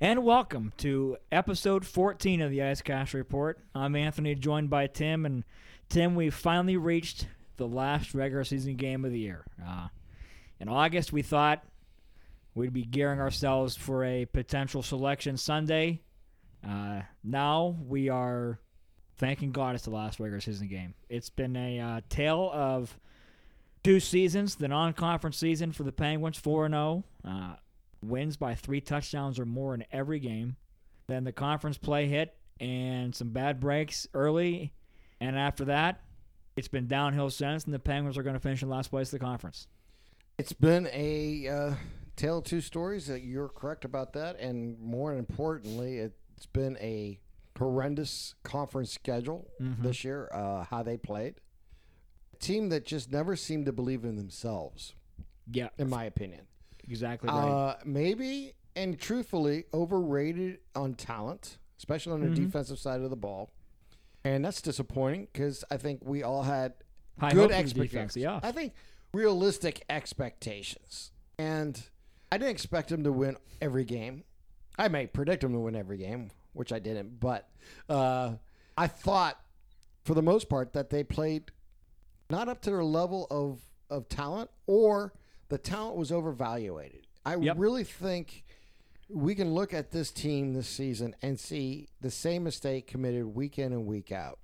And welcome to episode 14 of the IceCast Report. I'm Anthony, joined by Tim. And Tim, we finally reached the last regular season game of the year. In August, we thought we'd be gearing ourselves for a potential selection Sunday. Now we are thanking God it's the last regular season game. It's been a tale of two seasons, the non-conference season for the Penguins, 4-0. Wins by 3 touchdowns or more in every game. Then the conference play hit and some bad breaks early. And after that, it's been downhill since, and the Penguins are going to finish in last place of the conference. It's been a tale of two stories. You're correct about that. And more importantly, it's been a horrendous conference schedule this year, how they played. A team that just never seemed to believe in themselves, in my opinion. Exactly right. Maybe, and truthfully, overrated on talent, especially on the defensive side of the ball. And that's disappointing because I think we all had good expectations. I think realistic expectations. And I didn't expect them to win every game. I may predict them to win every game, which I didn't. But I thought, for the most part, that they played not up to their level of talent, or the talent was overvaluated. I really think we can look at this team this season and see the same mistake committed week in and week out,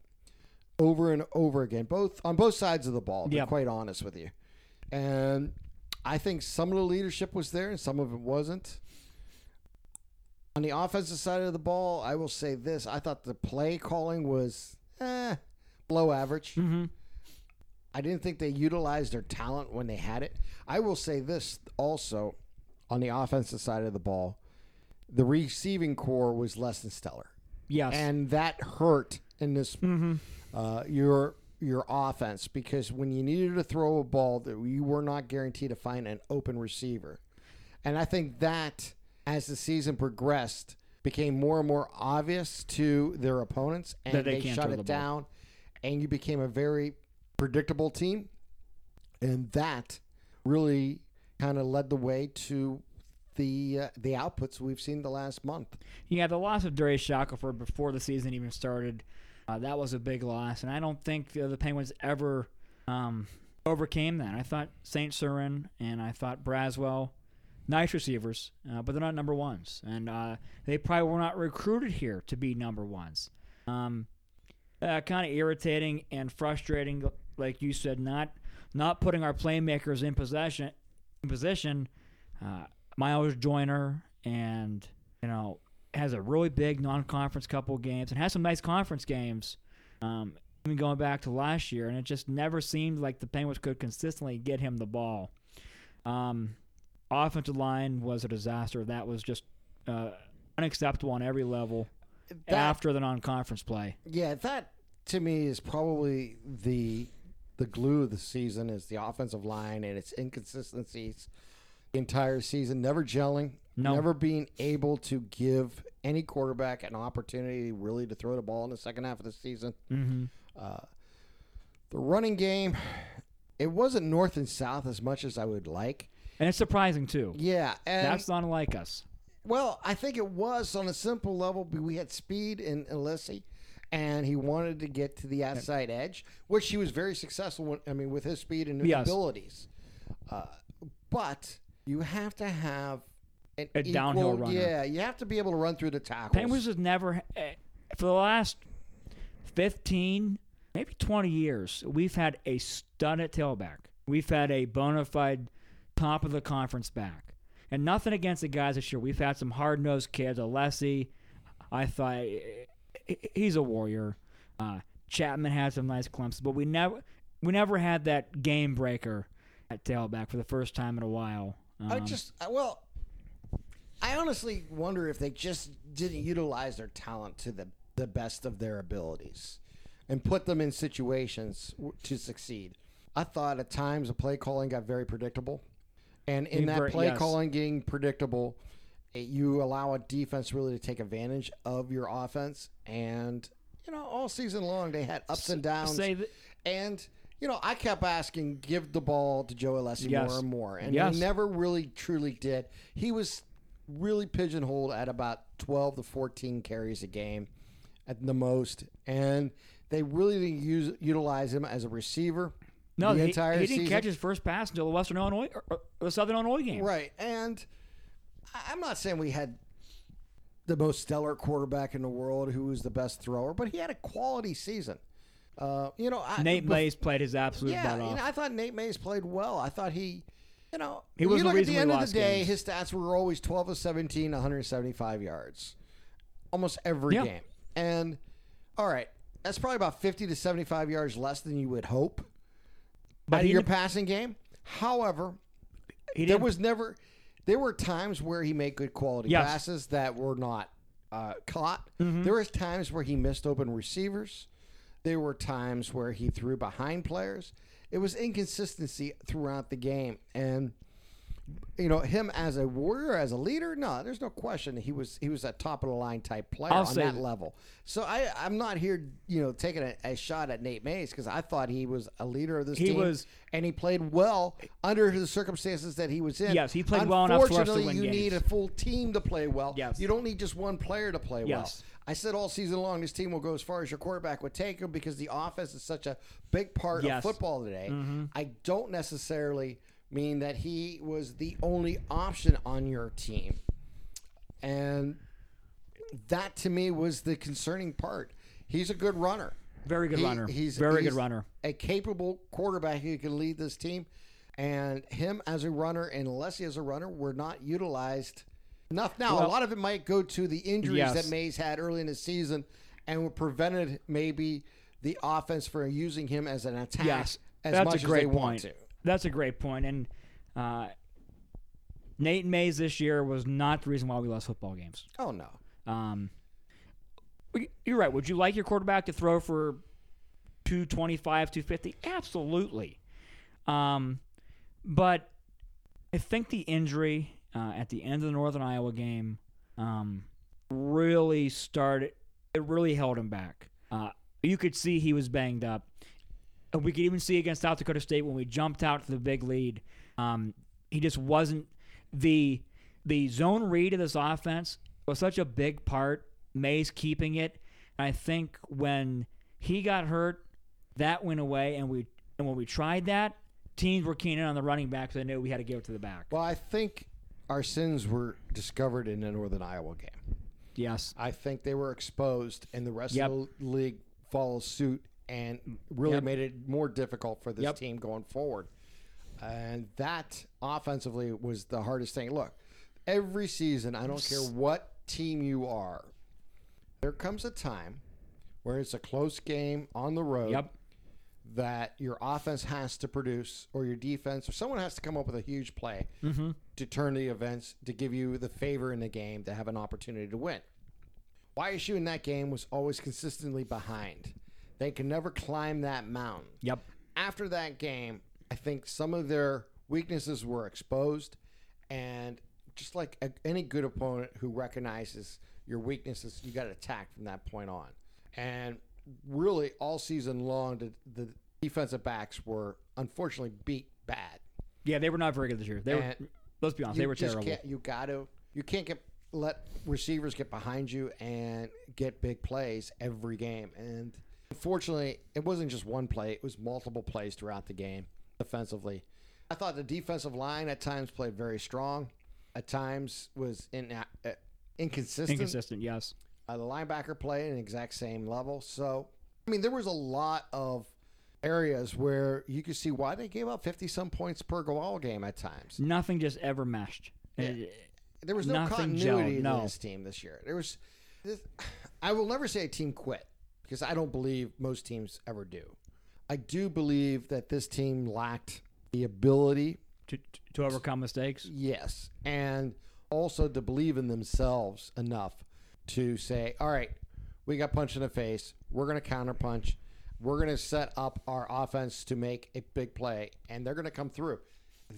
over and over again, on both sides of the ball, to be quite honest with you. And I think some of the leadership was there and some of it wasn't. On the offensive side of the ball, I will say this. I thought the play calling was below average. I didn't think they utilized their talent when they had it. I will say this also, on the offensive side of the ball, the receiving core was less than stellar. Yes. And that hurt in this your offense, because when you needed to throw a ball, that you were not guaranteed to find an open receiver. And I think that, as the season progressed, became more and more obvious to their opponents, and they shut it down, and you became a very predictable team, and that really kind of led the way to the outputs we've seen the last month. Yeah, the loss of Darius Shackleford before the season even started, that was a big loss, and I don't think the Penguins ever overcame that. I thought St. Surin and I thought Braswell, nice receivers, but they're not number ones, and they probably were not recruited here to be number ones. Kind of irritating and frustrating. Like you said, not putting our playmakers in possession. Myles Joyner, and has a really big non-conference couple games, and has some nice conference games. Even going back to last year, and it just never seemed like the Penguins could consistently get him the ball. Offensive line was a disaster. That was just unacceptable on every level. After the non-conference play, that to me is probably the glue of the season, is the offensive line and its inconsistencies. The entire season, never gelling, never being able to give any quarterback an opportunity really to throw the ball in the second half of the season. The running game, it wasn't north and south as much as I would like, and it's surprising too. And that's not like us. Well, I think it was on a simple level. We had speed in Alessi, and he wanted to get to the outside edge, which he was very successful with his speed and his abilities. But you have to have a downhill runner. Yeah, you have to be able to run through the tackles. Penguins has never, for the last 15, maybe 20 years, we've had a stud at tailback. We've had a bona fide top of the conference back. And nothing against the guys this year. We've had some hard-nosed kids. Alessi, I thought, he's a warrior. Chapman had some nice clumps, but we never had that game breaker at tailback for the first time in a while. I honestly wonder if they just didn't utilize their talent to the best of their abilities and put them in situations to succeed. I thought at times the play calling got very predictable. And in that play calling getting predictable, you allow a defense really to take advantage of your offense. And, all season long they had ups and downs. And, I kept asking, give the ball to Joe Alessi more and more. And he never really truly did. He was really pigeonholed at about 12 to 14 carries a game at the most. And they really didn't utilize him as a receiver. No, the entire he didn't season. Catch his first pass until the Western Illinois or the Southern Illinois game. Right. And I'm not saying we had the most stellar quarterback in the world who was the best thrower, but he had a quality season. Nate Mays played his absolute butt off. I thought Nate Mays played well. I thought he was the reason we lost games. At the end of the day, his stats were always 12 of 17, 175 yards, almost every game. And all right, that's probably about 50 to 75 yards less than you would hope out of your passing game. However, there were times where he made good quality passes that were not caught. Mm-hmm. There were times where he missed open receivers. There were times where he threw behind players. It was inconsistency throughout the game. And, him as a warrior, as a leader, no, there's no question he was a top-of-the-line type player on that level. So I'm not here, taking a shot at Nate Mays because I thought he was a leader of this team. And he played well under the circumstances that he was in. Yes, he played well enough for us to win games. Unfortunately, you need a full team to play well. Yes. You don't need just one player to play well. I said all season long, this team will go as far as your quarterback would take him because the offense is such a big part of football today. Mm-hmm. I don't necessarily mean that he was the only option on your team. And that, to me, was the concerning part. He's a good runner. Very good runner. He's good runner. A capable quarterback who can lead this team. And him as a runner and Alessi as a runner were not utilized enough. Now, a lot of it might go to the injuries that Mays had early in the season and prevented maybe the offense from using him as an attack as much as they want to. That's a great point. And Nate Mays this year was not the reason why we lost football games. Oh, no. You're right. Would you like your quarterback to throw for 225, 250? Absolutely. But I think the injury at the end of the Northern Iowa game really started. It really held him back. You could see he was banged up. We could even see against South Dakota State when we jumped out to the big lead. He just wasn't the zone read of this offense was such a big part. Mays keeping it. And I think when he got hurt, that went away. And when we tried that, teams were keen in on the running back, so they knew we had to give it to the back. Well, I think our sins were discovered in the Northern Iowa game. Yes, I think they were exposed, and the rest of the league follows suit. And really made it more difficult for this team going forward. And that offensively was the hardest thing. Look, every season, I don't care what team you are, there comes a time where it's a close game on the road that your offense has to produce or your defense or someone has to come up with a huge play to turn the events, to give you the favor in the game to have an opportunity to win. YSU in that game was always consistently behind. They can never climb that mountain. Yep. After that game, I think some of their weaknesses were exposed. And just like any good opponent who recognizes your weaknesses, you got to attack from that point on. And really, all season long, the defensive backs were unfortunately beat bad. Yeah, they were not very good this year. Let's be honest, they were terrible. You can't let receivers get behind you and get big plays every game. And unfortunately, it wasn't just one play. It was multiple plays throughout the game defensively. I thought the defensive line at times played very strong. At times was inconsistent. Inconsistent, yes. The linebacker played at the exact same level. So, there was a lot of areas where you could see why they gave up 50-some points per goal game at times. Nothing just ever meshed. There was no continuity in this team this year. I will never say a team quit, because I don't believe most teams ever do. I do believe that this team lacked the ability to overcome mistakes. Yes, and also to believe in themselves enough to say, all right, we got punched in the face. We're going to counterpunch. We're going to set up our offense to make a big play, and they're going to come through.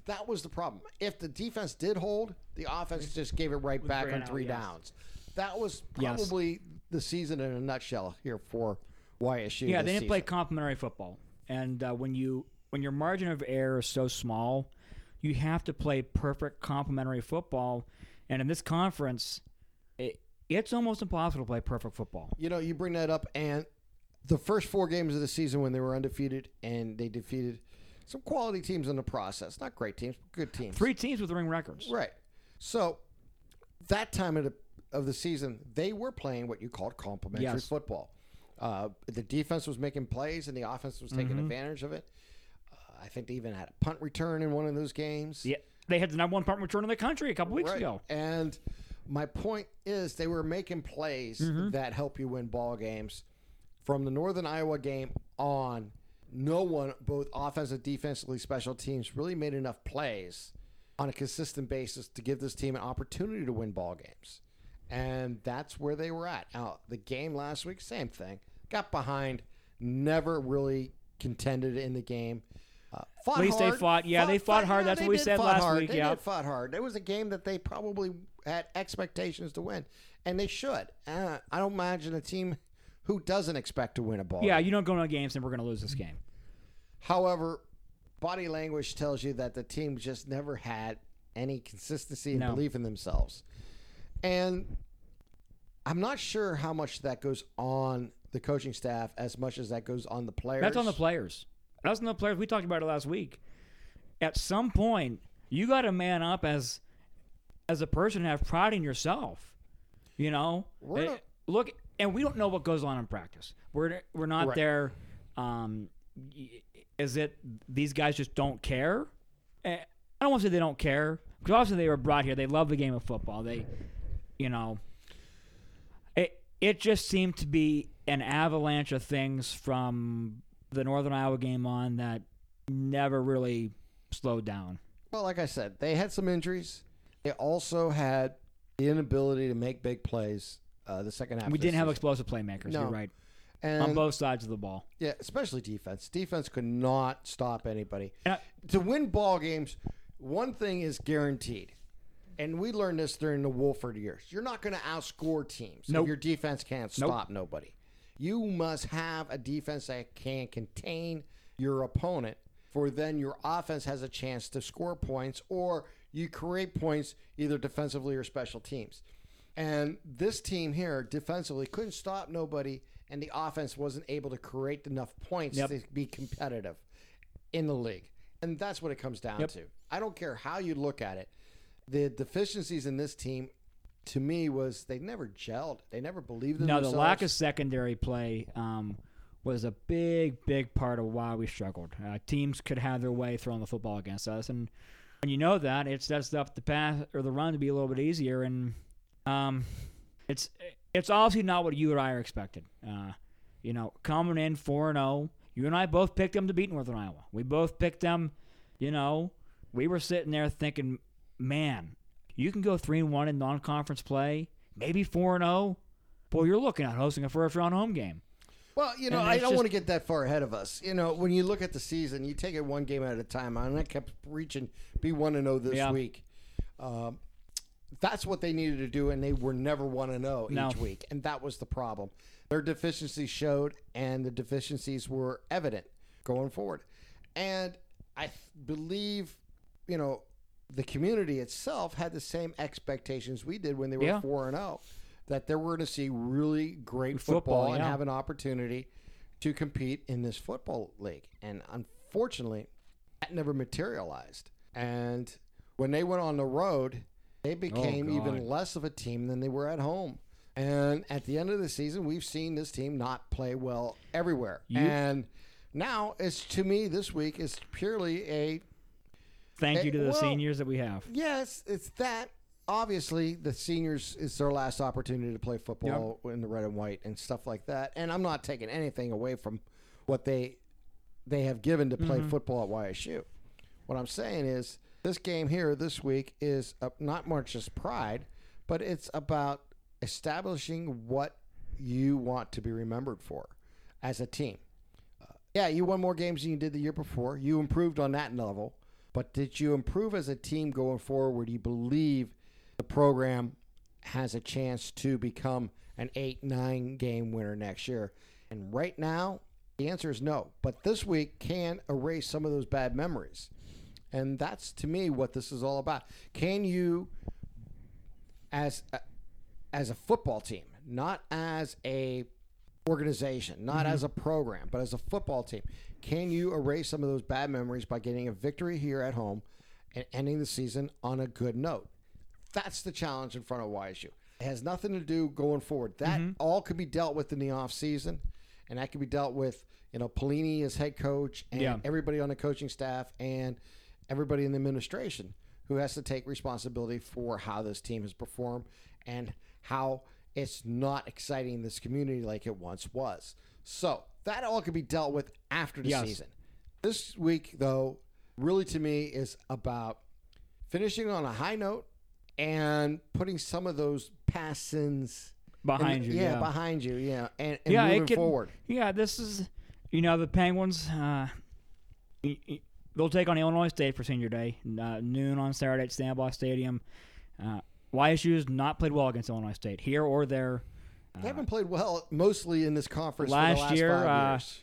That was the problem. If the defense did hold, the offense just gave it right back on three downs. That was probably the season in a nutshell here for YSU. Yeah, they didn't play complimentary football, and when your margin of error is so small, you have to play perfect complimentary football, And in this conference, it's almost impossible to play perfect football. You know, you bring that up, and the first four games of the season when they were undefeated and they defeated some quality teams in the process. Not great teams, but good teams. Three teams with ring records. Right. So that time of the season, they were playing what you called complimentary football. The defense was making plays, and the offense was taking advantage of it. I think they even had a punt return in one of those games. Yeah, they had the number one punt return in the country a couple weeks ago. And my point is they were making plays that help you win ball games. From the Northern Iowa game on, no one, both offensive, defensively, special teams, really made enough plays on a consistent basis to give this team an opportunity to win ball games. And that's where they were at. Now, the game last week, same thing. Got behind, never really contended in the game. Fought at least hard. They fought. Yeah, they fought hard. Yeah, that's what we said last week. They did fought hard. It was a game that they probably had expectations to win, and they should. I don't imagine a team who doesn't expect to win a ball game. Yeah, you don't go into games and we're going to lose this game. However, body language tells you that the team just never had any consistency and belief in themselves. And I'm not sure how much that goes on the coaching staff as much as that goes on the players. That's on the players. That's on the players. We talked about it last week. At some point, you got to man up as a person and have pride in yourself. You know? Look, and we don't know what goes on in practice. We're not there. Is it these guys just don't care? I don't want to say they don't care. Because obviously they were brought here. They love the game of football. They... You know, it just seemed to be an avalanche of things from the Northern Iowa game on that never really slowed down. Well, like I said, they had some injuries. They also had the inability to make big plays the second half. We didn't have explosive playmakers. No. You're right. And on both sides of the ball. Yeah, especially defense. Defense could not stop anybody. To win ball games, one thing is guaranteed. And we learned this during the Wolford years. You're not going to outscore teams. Nope. If your defense can't stop nobody. You must have a defense that can contain your opponent, for then your offense has a chance to score points, or you create points either defensively or special teams. And this team here defensively couldn't stop nobody, and the offense wasn't able to create enough points to be competitive in the league. And that's what it comes down to. I don't care how you look at it. The deficiencies in this team, to me, was they never gelled. They never believed in themselves. No, the lack of secondary play was a big, big part of why we struggled. Teams could have their way throwing the football against us, and when you know that, it sets up the pass or the run to be a little bit easier. And it's obviously not what you and I are expected. You know, coming in 4-0, you and I both picked them to beat Northern Iowa. We both picked them. You know, we were sitting there thinking, man, you can go 3-1 in non-conference play, maybe 4-0. Boy, you're looking at hosting a first-round home game. Well, you know, I don't want to get that far ahead of us. You know, when you look at the season, you take it one game at a time. And I kept reaching, be 1-0 this week. That's what they needed to do, and they were never 1-0 each week. And that was the problem. Their deficiencies showed, and the deficiencies were evident going forward. And I believe, you know, the community itself had the same expectations we did when they were 4-0, that they were going to see really great football and have an opportunity to compete in this football league. And unfortunately, that never materialized. And when they went on the road, they became even less of a team than they were at home. And at the end of the season, we've seen this team not play well everywhere. And now, it's to me, this week is purely a thank you to the seniors that we have. Yes, it's that. Obviously, the seniors is their last opportunity to play football in the red and white and stuff like that. And I'm not taking anything away from what they have given to play football at YSU. What I'm saying is this game here this week is not much as pride, but it's about establishing what you want to be remembered for as a team. Yeah, you won more games than you did the year before. You improved on that level. But did you improve as a team going forward? Do you believe the program has a chance to become an 8-9 game winner next year? And right now, the answer is no. But this week can erase some of those bad memories. And that's, to me, what this is all about. Can you as a football team, not as a organization, not as a program, but as a football team. Can you erase some of those bad memories by getting a victory here at home and ending the season on a good note? That's the challenge in front of YSU. It has nothing to do going forward. That all could be dealt with in the offseason, and that could be dealt with, you know, Pelini as head coach and everybody on the coaching staff and everybody in the administration who has to take responsibility for how this team has performed and how it's not exciting this community like it once was. So that all could be dealt with after the season. This week, though, really to me is about finishing on a high note and putting some of those past sins behind you. Yeah, behind you. Yeah, and moving forward. Yeah, this is, you know, the Penguins, they'll take on Illinois State for Senior Day, noon on Saturday at Stambaugh Stadium. YSU has not played well against Illinois State, here or there. They haven't played well mostly in this conference for the last 5 years.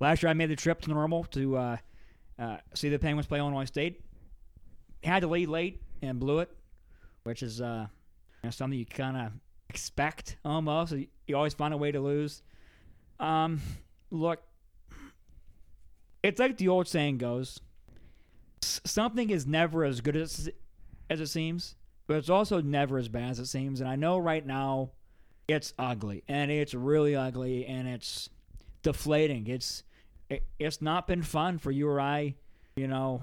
Last year I made the trip to Normal to see the Penguins play Illinois State. Had to lead late and blew it, which is something you kind of expect almost. You always find a way to lose. Look, it's like the old saying goes, something is never as good as it seems. But it's also never as bad as it seems. And I know right now it's ugly. And it's really ugly. And it's deflating. It's not been fun for you or I, you know.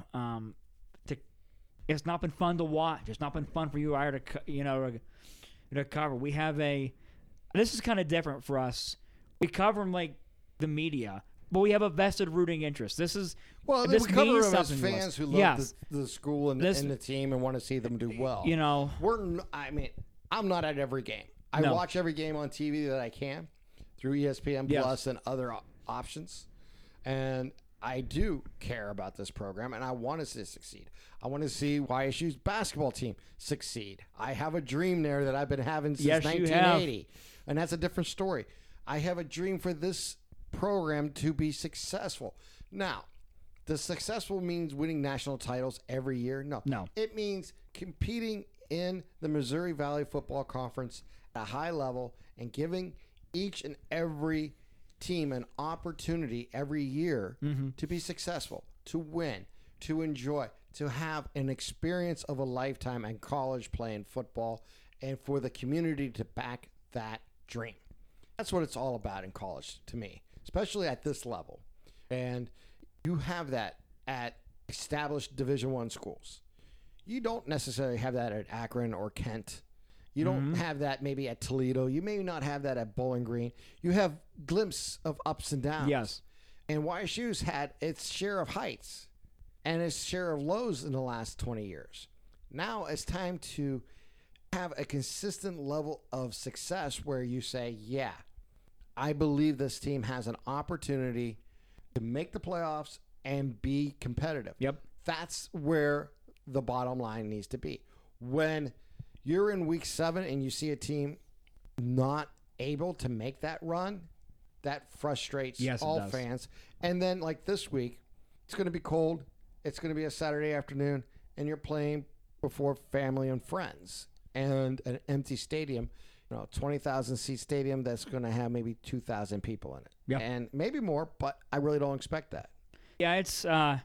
It's not been fun to watch. It's not been fun for you or I to cover. We have this is kind of different for us. We cover like the media. But we have a vested rooting interest. This we cover them as fans who love the school and the team and want to see them do well. You know, I'm not at every game. I watch every game on TV that I can through ESPN Plus and other options, and I do care about this program and I want us to succeed. I want to see YSU's basketball team succeed. I have a dream there that I've been having since 1980, and that's a different story. I have a dream for this program to be successful. Now, does successful means winning national titles every year? No. It means competing in the Missouri Valley Football Conference at a high level and giving each and every team an opportunity every year to be successful, to win, to enjoy, to have an experience of a lifetime in college playing football, and for the community to back that dream. That's what it's all about in college to me, especially at this level. And you have that at established Division I schools. You don't necessarily have that at Akron or Kent. You don't have that maybe at Toledo. You may not have that at Bowling Green. You have glimpses of ups and downs. Yes. And YSU's had its share of heights and its share of lows in the last 20 years. Now it's time to have a consistent level of success where you say, yeah, I believe this team has an opportunity to make the playoffs and be competitive. Yep. That's where the bottom line needs to be. When you're in week 7 and you see a team not able to make that run, that frustrates all fans. And then like this week, it's going to be cold. It's going to be a Saturday afternoon and you're playing before family and friends and an empty stadium. You know, 20,000 seat stadium that's going to have maybe 2,000 people in it, and maybe more. But I really don't expect that. Yeah, it's Sam.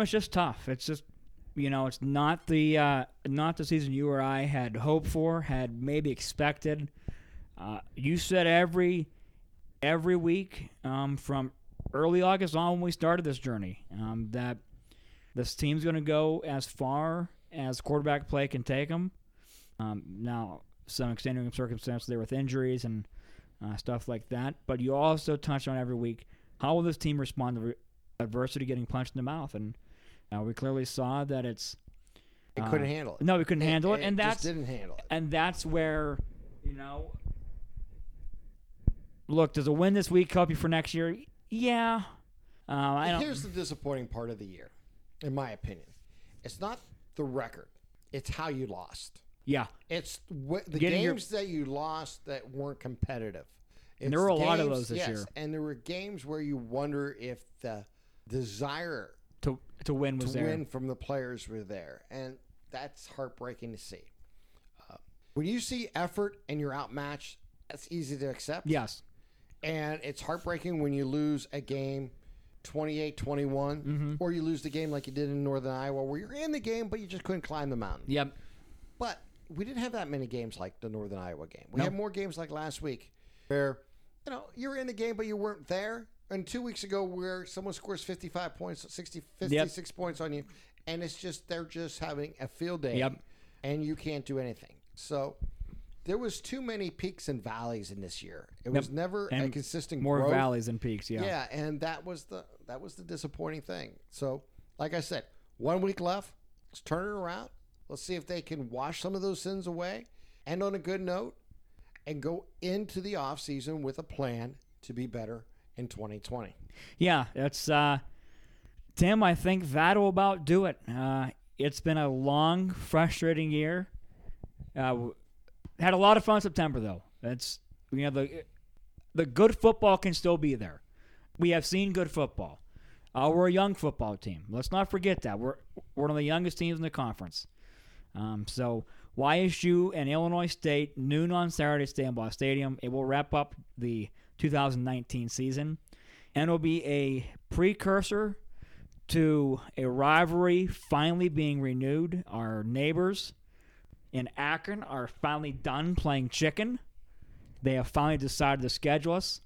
It's just tough. It's just, you know, it's not the season you or I had hoped for, had maybe expected. You said every week from early August on when we started this journey that this team's going to go as far as quarterback play can take them. Now, some extenuating circumstances there with injuries and stuff like that. But you also touch on every week, how will this team respond to adversity, getting punched in the mouth? And we clearly saw that they couldn't handle it. No, we couldn't handle it. And that's just didn't handle it. And that's where, you know, look, does a win this week help you for next year? Yeah. Here's the disappointing part of the year, in my opinion. It's not the record. It's how you lost. Yeah. It's the games that you lost that weren't competitive. And there were a lot of those this year. And there were games where you wonder if the desire to win from the players were there. And that's heartbreaking to see. When you see effort and you're outmatched, that's easy to accept. Yes. And it's heartbreaking when you lose a game 28-21, or you lose the game like you did in Northern Iowa, where you're in the game, but you just couldn't climb the mountain. Yep. But we didn't have that many games like the Northern Iowa game. We had more games like last week where, you know, you were in the game, but you weren't there. And 2 weeks ago where someone scores 55 points, 56 points on you, and it's just they're just having a field day, and you can't do anything. So there was too many peaks and valleys in this year. It was never and a consistent more growth. More valleys and peaks, Yeah, and that was the disappointing thing. So, like I said, 1 week left. Let's turn it around. Let's see if they can wash some of those sins away, end on a good note, and go into the offseason with a plan to be better in 2020. Yeah, that's Tim, I think that'll about do it. It's been a long, frustrating year. Had a lot of fun in September, though. That's, you know, the good football can still be there. We have seen good football. We're a young football team. Let's not forget that. We're one of the youngest teams in the conference. So YSU and Illinois State, noon on Saturday at Stambaugh Stadium. It will wrap up the 2019 season, and it will be a precursor to a rivalry finally being renewed. Our neighbors in Akron are finally done playing chicken. They have finally decided to schedule us.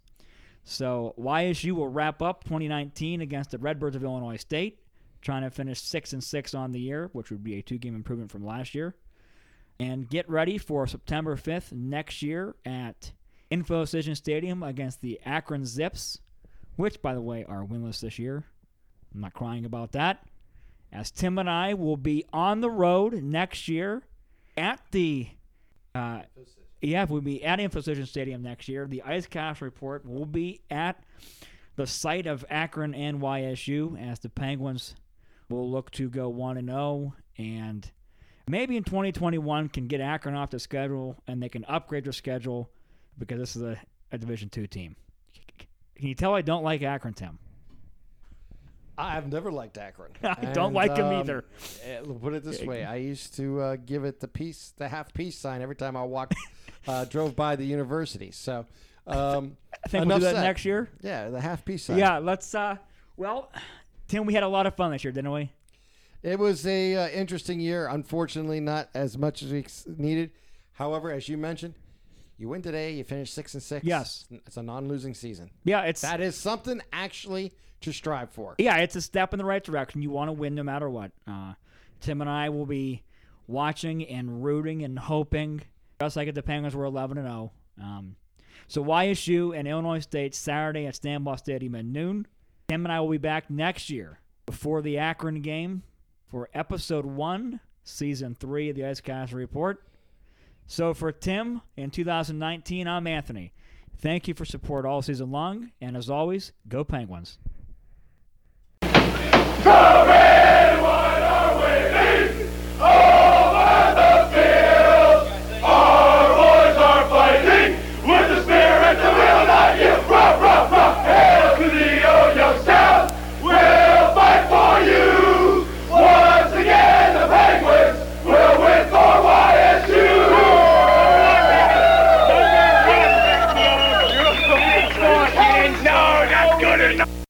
So YSU will wrap up 2019 against the Redbirds of Illinois State, trying to finish 6-6 on the year, which would be a 2-game improvement from last year. And get ready for September 5th next year at InfoCision Stadium against the Akron Zips, which, by the way, are winless this year. I'm not crying about that. As Tim and I will be on the road next year at the we'll be at InfoCision Stadium next year. The IceCast Report will be at the site of Akron and YSU as the Penguins will look to go 1-0, and maybe in 2021 can get Akron off the schedule and they can upgrade their schedule, because this is a Division II team. Can you tell I don't like Akron, Tim? I've never liked Akron. I don't like him either. Put it this way. I used to give it the half-peace sign every time I drove by the university. So I think we'll do that next year. Yeah, the half-peace sign. Yeah, let's Tim, we had a lot of fun this year, didn't we? It was a interesting year. Unfortunately, not as much as we needed. However, as you mentioned, you win today, you finish 6-6. Yes. It's a non-losing season. Yeah, that is something actually to strive for. Yeah, it's a step in the right direction. You want to win no matter what. Tim and I will be watching and rooting and hoping, just like at the Penguins, we're 11-0. So YSU and Illinois State Saturday at Stambaugh Stadium at noon. Tim and I will be back next year before the Akron game for Episode 1, Season 3 of the IceCast Report. So for Tim in 2019, I'm Anthony. Thank you for support all season long, and as always, go Penguins.